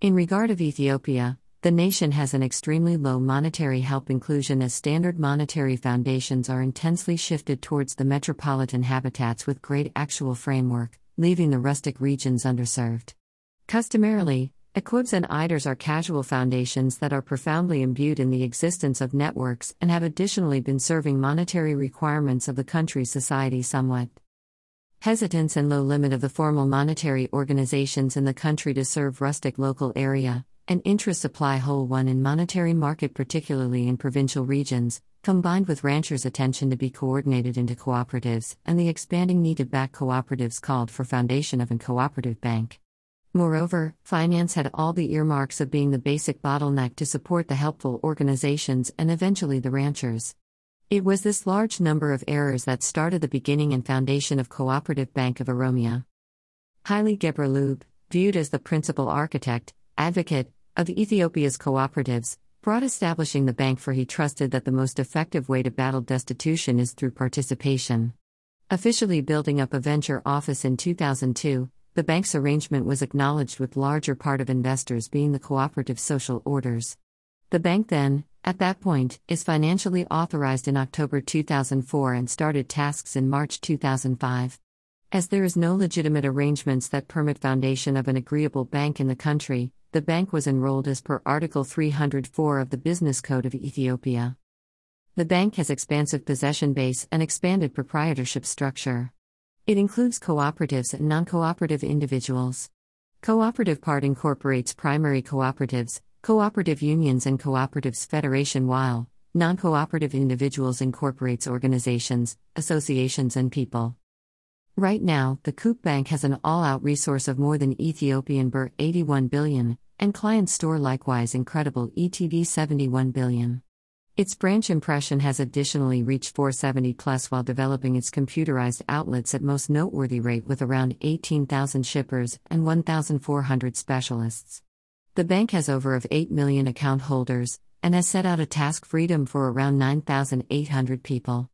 In regard of Ethiopia, the nation has an extremely low monetary help inclusion as standard monetary foundations are intensely shifted towards the metropolitan habitats with great actual framework, leaving the rustic regions underserved. Customarily, Equibs and Iders are casual foundations that are profoundly imbued in the existence of networks and have additionally been serving monetary requirements of the country's society somewhat. Hesitance and low limit of the formal monetary organizations in the country to serve rustic local area, and interest supply whole one in monetary market particularly in provincial regions, combined with ranchers' attention to be coordinated into cooperatives, and the expanding need to back cooperatives called for foundation of a cooperative bank. Moreover, finance had all the earmarks of being the basic bottleneck to support the helpful organizations and eventually the ranchers. It was this large number of errors that started the beginning and foundation of Cooperative Bank of Aromia. Haile Geber-Lube, viewed as the principal architect, advocate, of Ethiopia's cooperatives, brought establishing the bank for he trusted that the most effective way to battle destitution is through participation. Officially building up a venture office in 2002, the bank's arrangement was acknowledged with larger part of investors being the cooperative social orders. The bank then, at that point, is financially authorized in October 2004 and started tasks in March 2005. As there is no legitimate arrangements that permit foundation of an agreeable bank in the country, the bank was enrolled as per Article 304 of the Business Code of Ethiopia. The bank has expansive possession base and expanded proprietorship structure. It includes cooperatives and non-cooperative individuals. Cooperative part incorporates primary cooperatives, cooperative unions and cooperatives federation while non-cooperative individuals incorporates organizations, associations and people. Right now, the Coop Bank has an all-out resource of more than Ethiopian birr 81 billion, and client store likewise incredible ETD 71 billion. Its branch impression has additionally reached 470+ while developing its computerized outlets at most noteworthy rate with around 18,000 shippers and 1,400 specialists. The bank has over of 8 million account holders, and has set out a task freedom for around 9,800 people.